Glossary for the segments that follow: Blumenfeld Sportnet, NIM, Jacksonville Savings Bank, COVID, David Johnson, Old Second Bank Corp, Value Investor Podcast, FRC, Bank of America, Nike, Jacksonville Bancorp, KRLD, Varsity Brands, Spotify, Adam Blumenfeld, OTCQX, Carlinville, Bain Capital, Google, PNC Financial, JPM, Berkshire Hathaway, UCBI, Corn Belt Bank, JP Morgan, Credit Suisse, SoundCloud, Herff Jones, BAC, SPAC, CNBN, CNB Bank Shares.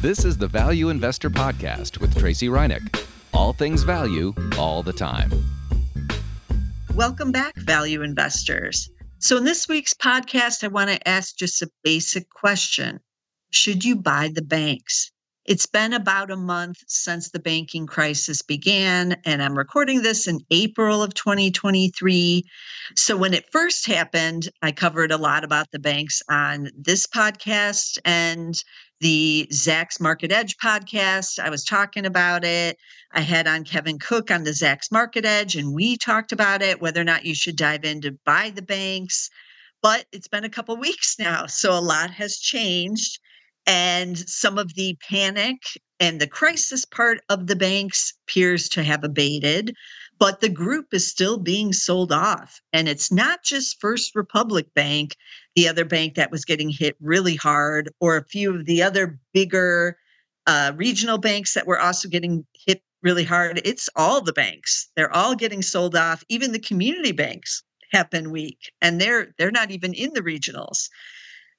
This is the Value Investor Podcast with Tracey Ryniec. All things value, all the time. Welcome back, value investors. So in this week's podcast, I want to ask just a basic question. Should you buy the banks? It's been about a month since the banking crisis began, and I'm recording this in April of 2023. So when it first happened, I covered a lot about the banks on this podcast and the Zacks Market Edge podcast. I was talking about it. I had on Kevin Cook on the Zacks Market Edge, and we talked about it, whether or not you should dive in to buy the banks. But it's been a couple of weeks now, so a lot has changed. And some of the panic and the crisis part of the banks appears to have abated, but the group is still being sold off. And it's not just First Republic Bank, the other bank that was getting hit really hard, or a few of the other bigger regional banks that were also getting hit really hard. It's all the banks. They're all getting sold off. Even the community banks have been weak, and they're not even in the regionals.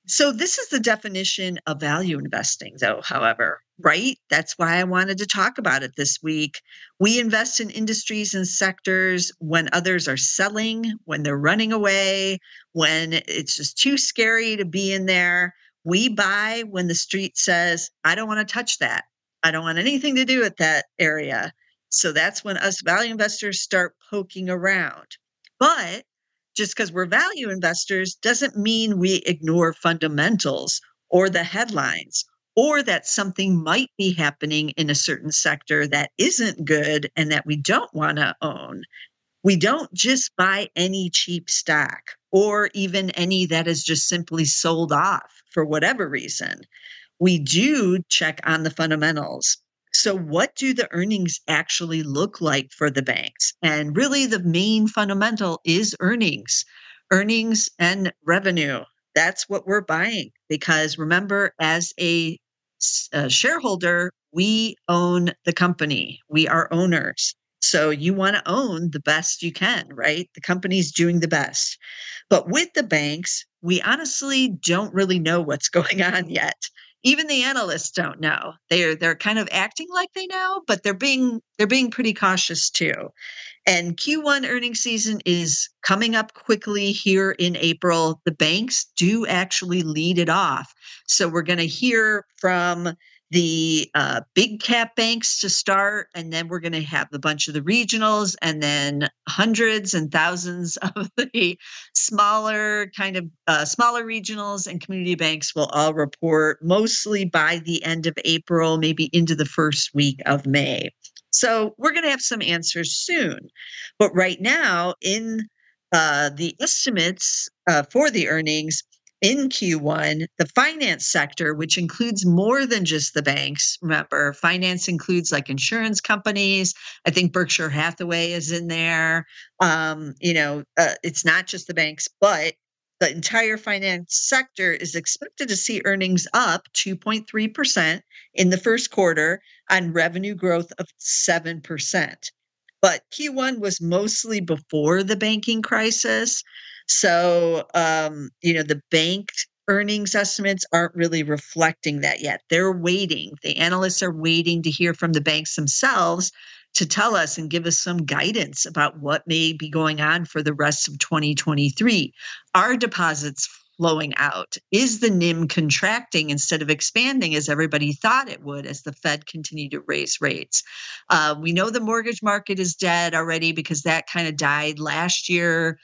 So this is the definition of value investing, though, however, right? That's why I wanted to talk about it this week. We invest in industries and sectors when others are selling, when they're running away, when it's just too scary to be in there. We buy when the street says, I don't want to touch that. I don't want anything to do with that area. So that's when us value investors start poking around. But just because we're value investors doesn't mean we ignore fundamentals or the headlines, or that something might be happening in a certain sector that isn't good and that we don't want to own. We don't just buy any cheap stock or even any that is just simply sold off for whatever reason. We do check on the fundamentals. So what do the earnings actually look like for the banks? And really the main fundamental is earnings and revenue. That's what we're buying, because remember, as a shareholder, we own the company. We are owners. So you want to own the best you can, right? The company's doing the best. But with the banks, we honestly don't really know what's going on yet. Even the analysts don't know. They're kind of acting like they know, but they're being pretty cautious too. And Q1 earnings season is coming up quickly here in April. The banks do actually lead it off. So we're going to hear from the big cap banks to start, and then we're going to have a bunch of the regionals, and then hundreds and thousands of the smaller regionals and community banks will all report mostly by the end of April, maybe into the first week of May. So we're going to have some answers soon. But right now, in the estimates for the earnings, in Q1, the finance sector, which includes more than just the banks, remember, finance includes like insurance companies. I think Berkshire Hathaway is in there. It's not just the banks, but the entire finance sector is expected to see earnings up 2.3% in the first quarter on revenue growth of 7%. But Q1 was mostly before the banking crisis. So, the bank earnings estimates aren't really reflecting that yet. They're waiting. The analysts are waiting to hear from the banks themselves to tell us and give us some guidance about what may be going on for the rest of 2023. Are deposits flowing out? Is the NIM contracting instead of expanding as everybody thought it would as the Fed continued to raise rates? We know the mortgage market is dead already because that kind of died last year.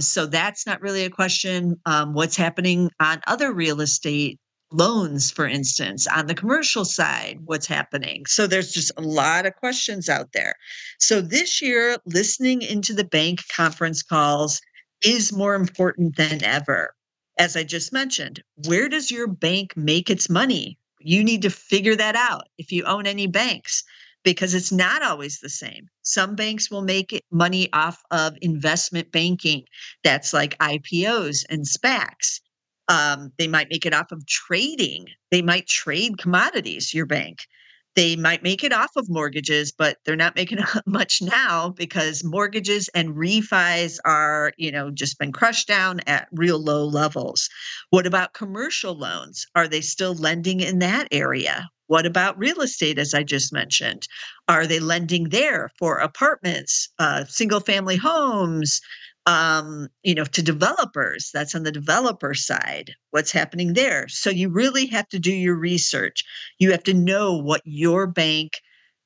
So that's not really a question. What's happening on other real estate loans, for instance, on the commercial side, what's happening? So there's just a lot of questions out there. So this year, listening into the bank conference calls is more important than ever. As I just mentioned, where does your bank make its money? You need to figure that out if you own any banks, because it's not always the same. Some banks will make money off of investment banking. That's like IPOs and SPACs. They might make it off of trading. They might trade commodities, your bank. They might make it off of mortgages, but they're not making much now because mortgages and refis are, just been crushed down at real low levels. What about commercial loans? Are they still lending in that area? What about real estate, as I just mentioned? Are they lending there for apartments, single family homes, to developers? That's on the developer side. What's happening there? So you really have to do your research. You have to know what your bank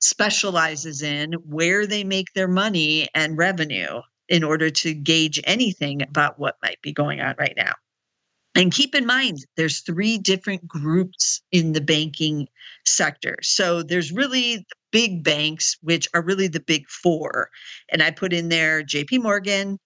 specializes in, where they make their money and revenue in order to gauge anything about what might be going on right now. And keep in mind, there's three different groups in the banking sector. So there's really the big banks, which are really the big four. And I put in there JP Morgan,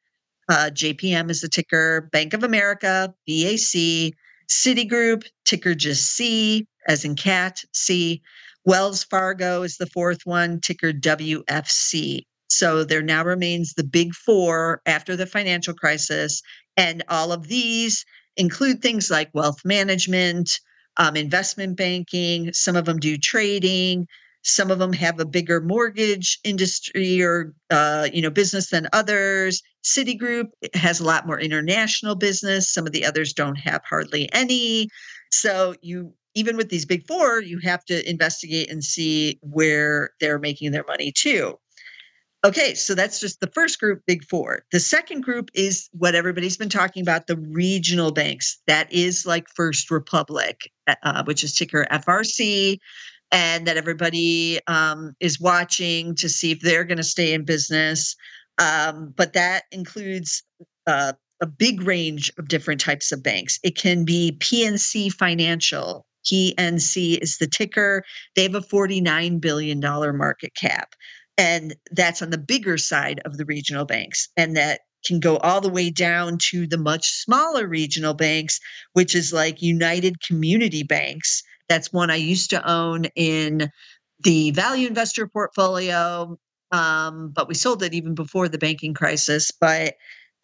JPM is the ticker, Bank of America, BAC, Citigroup, ticker just C, as in cat, C. Wells Fargo is the fourth one, ticker WFC. So there now remains the big four after the financial crisis. And all of these include things like wealth management, investment banking. Some of them do trading. Some of them have a bigger mortgage industry or business than others. Citigroup has a lot more international business. Some of the others don't have hardly any. So even with these big four, you have to investigate and see where they're making their money too. Okay, so that's just the first group, big four. The second group is what everybody's been talking about, the regional banks. That is like First Republic, which is ticker FRC, and that everybody is watching to see if they're going to stay in business. But that includes a big range of different types of banks. It can be PNC Financial. PNC is the ticker. They have a $49 billion market cap. And that's on the bigger side of the regional banks. And that can go all the way down to the much smaller regional banks, which is like United Community Banks. That's one I used to own in the Value Investor portfolio, but we sold it even before the banking crisis. But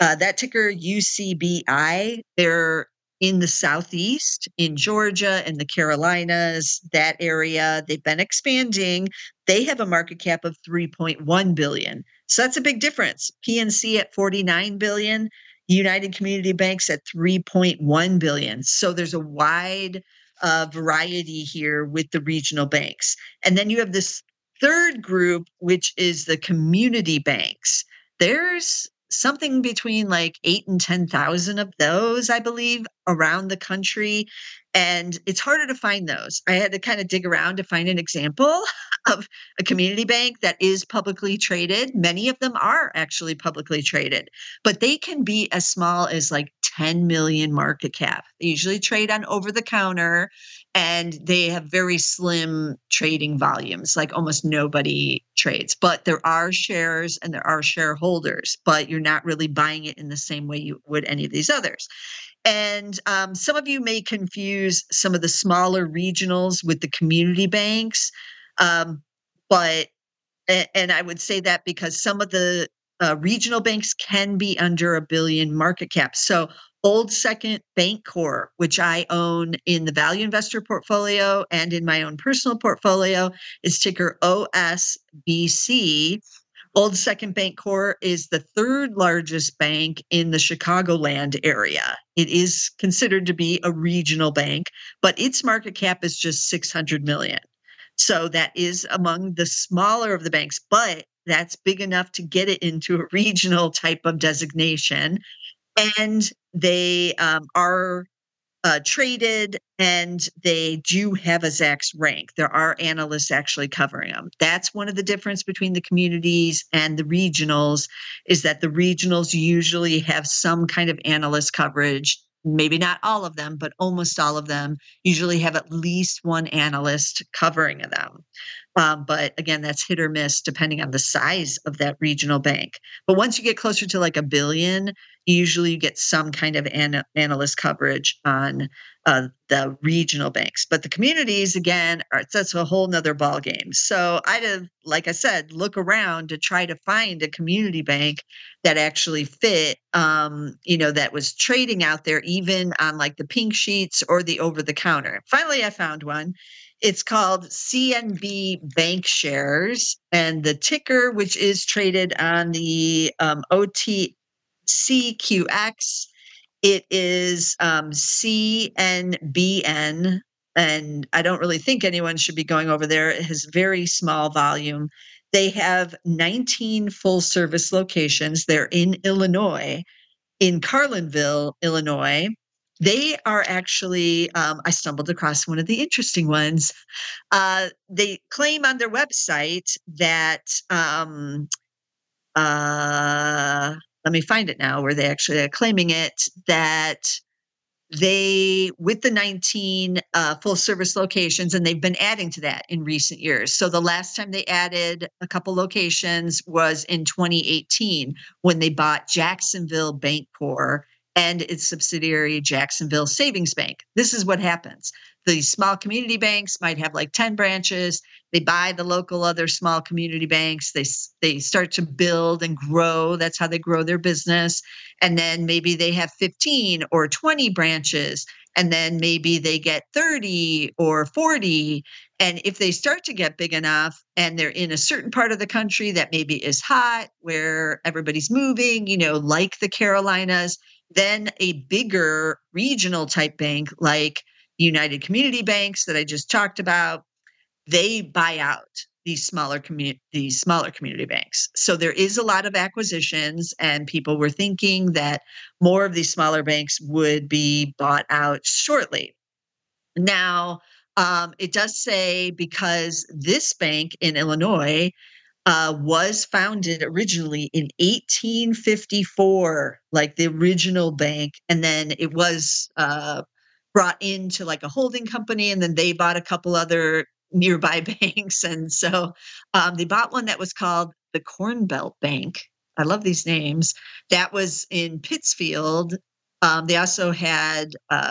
that ticker UCBI, they're in the Southeast, in Georgia, in the Carolinas, that area. They've been expanding. They have a market cap of $3.1 billion. So that's a big difference. PNC at $49 billion, United Community Banks at $3.1 billion. So there's a wide variety here with the regional banks. And then you have this third group, which is the community banks. There's something between like 8,000 and 10,000 of those, I believe, around the country. And it's harder to find those. I had to kind of dig around to find an example of a community bank that is publicly traded. Many of them are actually publicly traded, but they can be as small as like 10 million market cap. They usually trade on over the counter and they have very slim trading volumes, like almost nobody trades, but there are shares and there are shareholders, but you're not really buying it in the same way you would any of these others. And some of you may confuse some of the smaller regionals with the community banks. And I would say that because some of the regional banks can be under $1 billion market cap. So Old Second Bank Corp, which I own in the Value Investor portfolio and in my own personal portfolio, is ticker OSBC. Old Second Bank Corp is the third largest bank in the Chicagoland area. It is considered to be a regional bank, but its market cap is just $600 million. So that is among the smaller of the banks, but that's big enough to get it into a regional type of designation. And they are traded and they do have a Zacks rank. There are analysts actually covering them. That's one of the difference between the communities and the regionals is that the regionals usually have some kind of analyst coverage. Maybe not all of them, but almost all of them usually have at least one analyst covering them. But again, that's hit or miss depending on the size of that regional bank. But once you get closer to like $1 billion, usually you get some kind of analyst coverage on the regional banks. But the communities, again, that's a whole nother ballgame. So I'd have, like I said, look around to try to find a community bank that actually fit, that was trading out there even on like the pink sheets or the over the counter. Finally, I found one. It's called CNB Bank Shares, and the ticker, which is traded on the OTCQX, it is CNBN. And I don't really think anyone should be going over there. It has very small volume. They have 19 full-service locations. They're in Illinois, in Carlinville, Illinois. They are actually, I stumbled across one of the interesting ones. They claim on their website that, let me find it now, where they actually are claiming it, that they, with the 19 full service locations, and they've been adding to that in recent years. So the last time they added a couple locations was in 2018 when they bought Jacksonville Bancorp and its subsidiary Jacksonville Savings Bank. This is what happens. The small community banks might have like 10 branches. They buy the local other small community banks. They start to build and grow. That's how they grow their business. And then maybe they have 15 or 20 branches. And then maybe they get 30 or 40. And if they start to get big enough and they're in a certain part of the country that maybe is hot, where everybody's moving, you know, like the Carolinas, then a bigger regional type bank like United Community Banks that I just talked about, they buy out these smaller community banks. So there is a lot of acquisitions, and people were thinking that more of these smaller banks would be bought out shortly. Now, it does say, because this bank in Illinois was founded originally in 1854, like the original bank, and then it was brought into like a holding company, and then they bought a couple other nearby banks. And so they bought one that was called the Corn Belt Bank. I love these names. That was in Pittsfield. They also had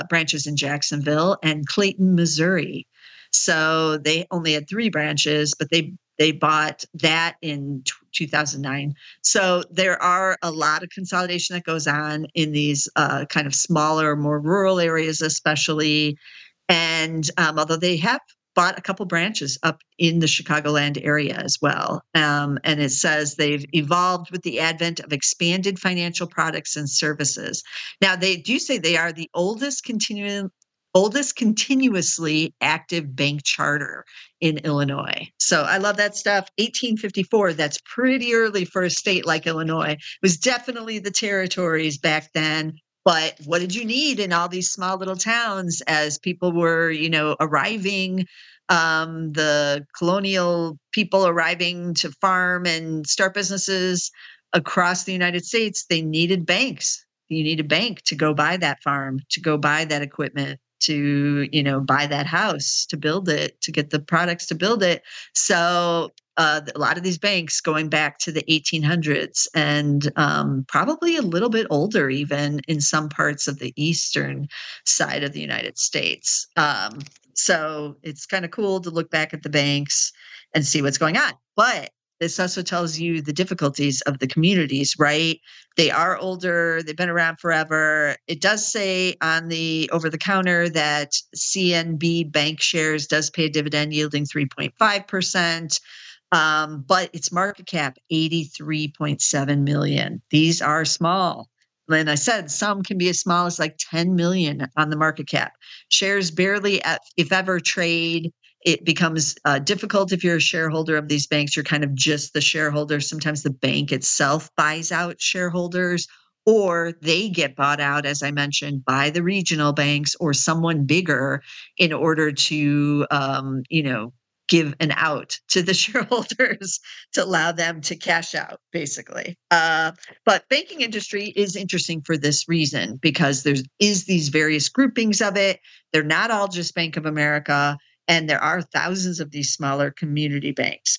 branches in Jacksonville and Clayton, Missouri. So they only had 3 branches, but they bought that in 2009. So there are a lot of consolidation that goes on in these kind of smaller, more rural areas, especially. And although they have bought a couple branches up in the Chicagoland area as well. And it says they've evolved with the advent of expanded financial products and services. Now, they do say they are the oldest continuously active bank charter in Illinois. So I love that stuff. 1854, that's pretty early for a state like Illinois. It was definitely the territories back then. But what did you need in all these small little towns as people were, you know, arriving, the colonial people arriving to farm and start businesses across the United States? They needed banks. You need a bank to go buy that farm, to go buy that equipment, to, you know, buy that house, to build it, to get the products to build it. So a lot of these banks going back to the 1800s and probably a little bit older even in some parts of the eastern side of the United States. So it's kind of cool to look back at the banks and see what's going on. But this also tells you the difficulties of the communities, right? They are older. They've been around forever. It does say on the over-the-counter that CNB Bank Shares does pay a dividend yielding 3.5%, but its market cap, $83.7 million. These are small. And I said some can be as small as like $10 million on the market cap. Shares barely, if ever, trade. It becomes difficult if you're a shareholder of these banks. You're kind of just the shareholder. Sometimes the bank itself buys out shareholders, or they get bought out, as I mentioned, by the regional banks or someone bigger in order to, you know, give an out to the shareholders to allow them to cash out, basically. But banking industry is interesting for this reason, because there is these various groupings of it. They're not all just Bank of America. And there are thousands of these smaller community banks.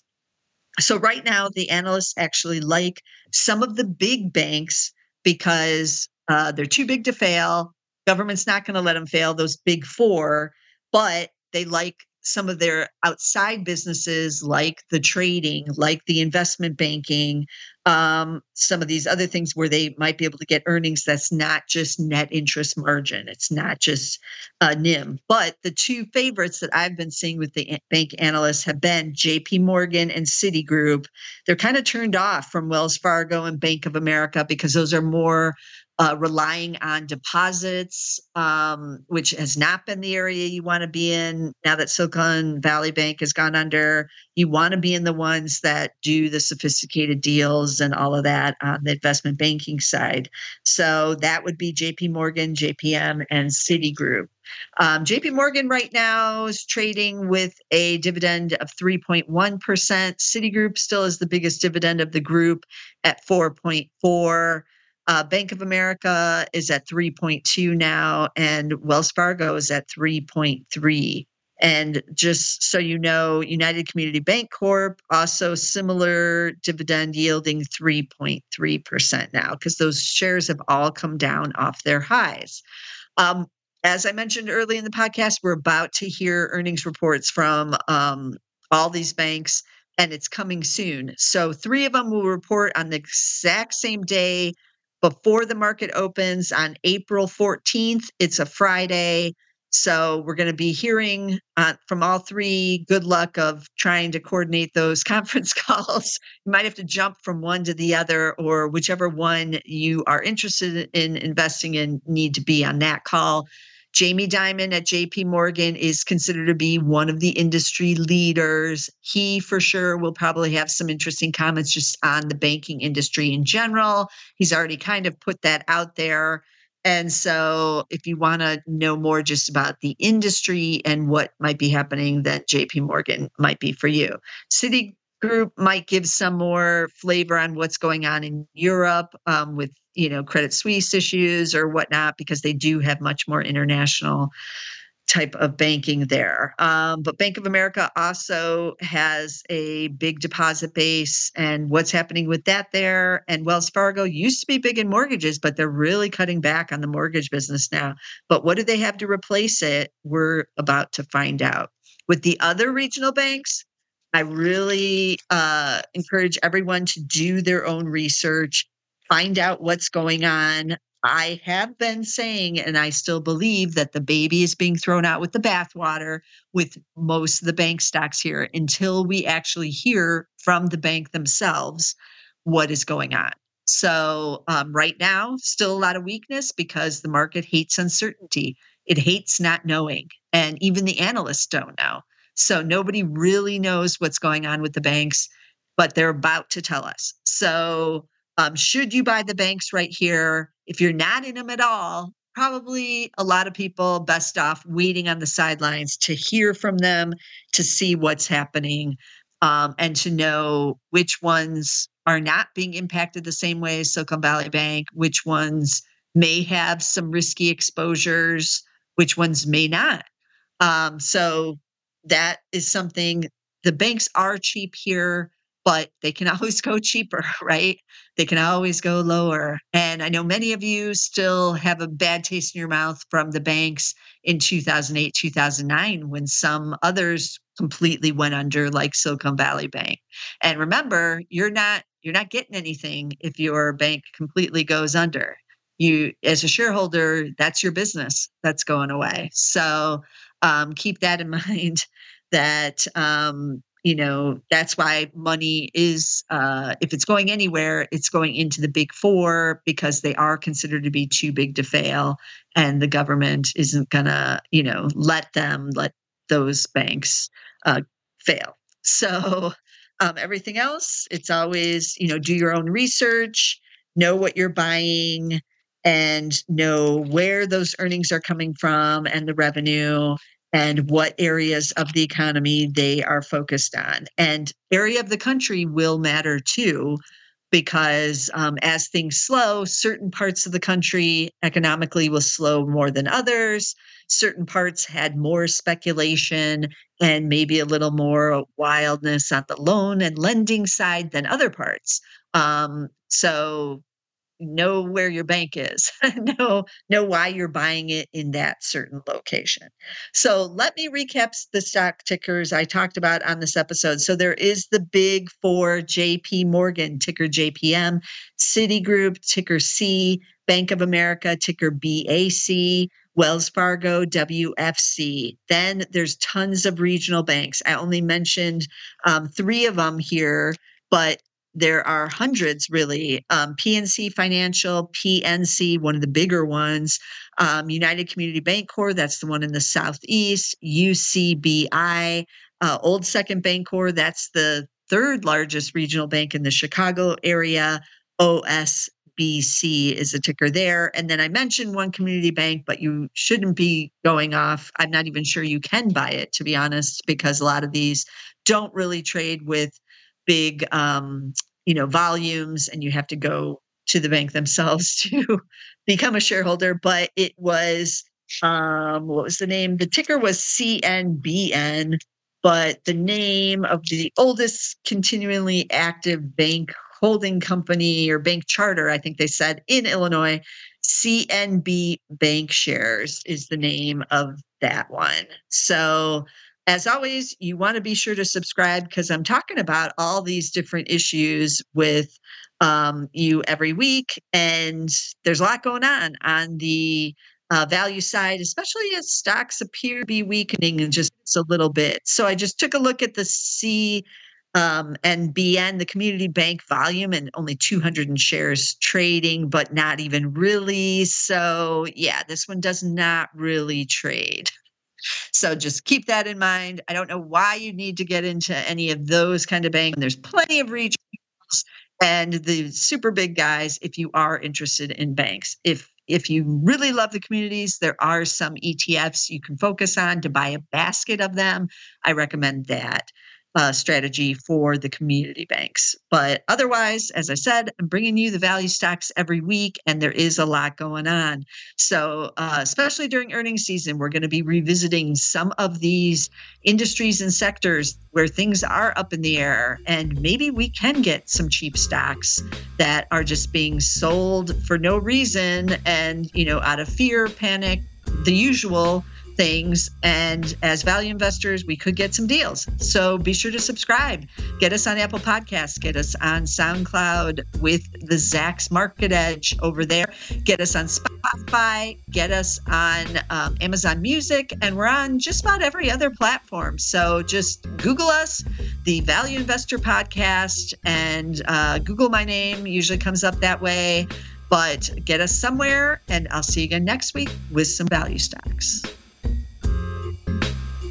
So right now, the analysts actually like some of the big banks because they're too big to fail. Government's not going to let them fail, those big four, but they like some of their outside businesses, like the trading, like the investment banking, some of these other things where they might be able to get earnings that's not just net interest margin. It's not just NIM. But the two favorites that I've been seeing with the bank analysts have been JP Morgan and Citigroup. They're kind of turned off from Wells Fargo and Bank of America because those are more relying on deposits, which has not been the area you want to be in. Now that Silicon Valley Bank has gone under, you want to be in the ones that do the sophisticated deals and all of that on the investment banking side. So that would be JP Morgan, JPM, and Citigroup. JP Morgan right now is trading with a dividend of 3.1%. Citigroup still is the biggest dividend of the group at 4.4%. Bank of America is at 3.2 now, and Wells Fargo is at 3.3. And just so you know, United Community Bank Corp, also similar dividend yielding 3.3% now, because those shares have all come down off their highs. As I mentioned early in the podcast, we're about to hear earnings reports from all these banks, and it's coming soon. So three of them will report on the exact same day before the market opens on April 14th. It's a Friday. So we're going to be hearing from all three. Good luck of trying to coordinate those conference calls. You might have to jump from one to the other, or whichever one you are interested in investing in need to be on that call. Jamie Dimon at JP Morgan is considered to be one of the industry leaders. He, for sure, will probably have some interesting comments just on the banking industry in general. He's already kind of put that out there. And so if you want to know more just about the industry and what might be happening, then JP Morgan might be for you. Citigroup might give some more flavor on what's going on in Europe with Credit Suisse issues or whatnot, because they do have much more international type of banking there. But Bank of America also has a big deposit base, and what's happening with that there. And Wells Fargo used to be big in mortgages, but they're really cutting back on the mortgage business now. But what do they have to replace it? We're about to find out. With the other regional banks, I really encourage everyone to do their own research. Find out what's going on. I have been saying, and I still believe, that the baby is being thrown out with the bathwater with most of the bank stocks here until we actually hear from the bank themselves what is going on. So right now, still a lot of weakness because the market hates uncertainty. It hates not knowing. And even the analysts don't know. So nobody really knows what's going on with the banks, but they're about to tell us. So should you buy the banks right here? If you're not in them at all, probably a lot of people best off waiting on the sidelines to hear from them, to see what's happening, and to know which ones are not being impacted the same way as Silicon Valley Bank, which ones may have some risky exposures, which ones may not. So that is something. The banks are cheap here, but they can always go cheaper, right? They can always go lower. And I know many of you still have a bad taste in your mouth from the banks in 2008, 2009, when some others completely went under, like Silicon Valley Bank. And remember, you're not getting anything if your bank completely goes under. You, as a shareholder, that's your business that's going away. So keep that in mind. That that's why money is, if it's going anywhere, it's going into the big four, because they are considered to be too big to fail. And the government isn't going to, let those banks fail. So everything else, it's always, do your own research, know what you're buying, and know where those earnings are coming from and the revenue, and what areas of the economy they are focused on. And area of the country will matter too, because as things slow, certain parts of the country economically will slow more than others. Certain parts had more speculation and maybe a little more wildness on the loan and lending side than other parts. So know where your bank is, know why you're buying it in that certain location. So let me recap the stock tickers I talked about on this episode. So there is the big four: JP Morgan, ticker JPM, Citigroup, ticker C, Bank of America, ticker BAC, Wells Fargo, WFC. Then there's tons of regional banks. I only mentioned three of them here, but there are hundreds, really. PNC Financial, PNC, one of the bigger ones. United Community Bank Corp, that's the one in the Southeast. UCBI, Old Second Bank Corp, that's the third largest regional bank in the Chicago area. OSBC is a ticker there. And then I mentioned one community bank, but you shouldn't be going off. I'm not even sure you can buy it, to be honest, because a lot of these don't really trade with big, volumes, and you have to go to the bank themselves to become a shareholder. But it was, what was the name? The ticker was CNBN, but the name of the oldest continually active bank holding company or bank charter, I think they said, in Illinois, CNB Bank Shares is the name of that one. So, as always, you want to be sure to subscribe, because I'm talking about all these different issues with you every week. And there's a lot going on the value side, especially as stocks appear to be weakening in just a little bit. So I just took a look at the CNBN, the community bank volume, and only 200 shares trading, but not even really. So yeah, this one does not really trade. So just keep that in mind. I don't know why you need to get into any of those kind of banks. There's plenty of regionals and the super big guys if you are interested in banks. If you really love the communities, there are some ETFs you can focus on to buy a basket of them. I recommend that strategy for the community banks. But otherwise, as I said, I'm bringing you the value stocks every week, and there is a lot going on. So especially during earnings season, we're going to be revisiting some of these industries and sectors where things are up in the air, and maybe we can get some cheap stocks that are just being sold for no reason and, out of fear, panic, the usual things. And as value investors, we could get some deals. So be sure to subscribe. Get us on Apple Podcasts. Get us on SoundCloud with the Zacks Market Edge over there. Get us on Spotify. Get us on Amazon Music. And we're on just about every other platform. So just Google us, the Value Investor Podcast, and Google my name. Usually comes up that way. But get us somewhere, and I'll see you again next week with some value stocks.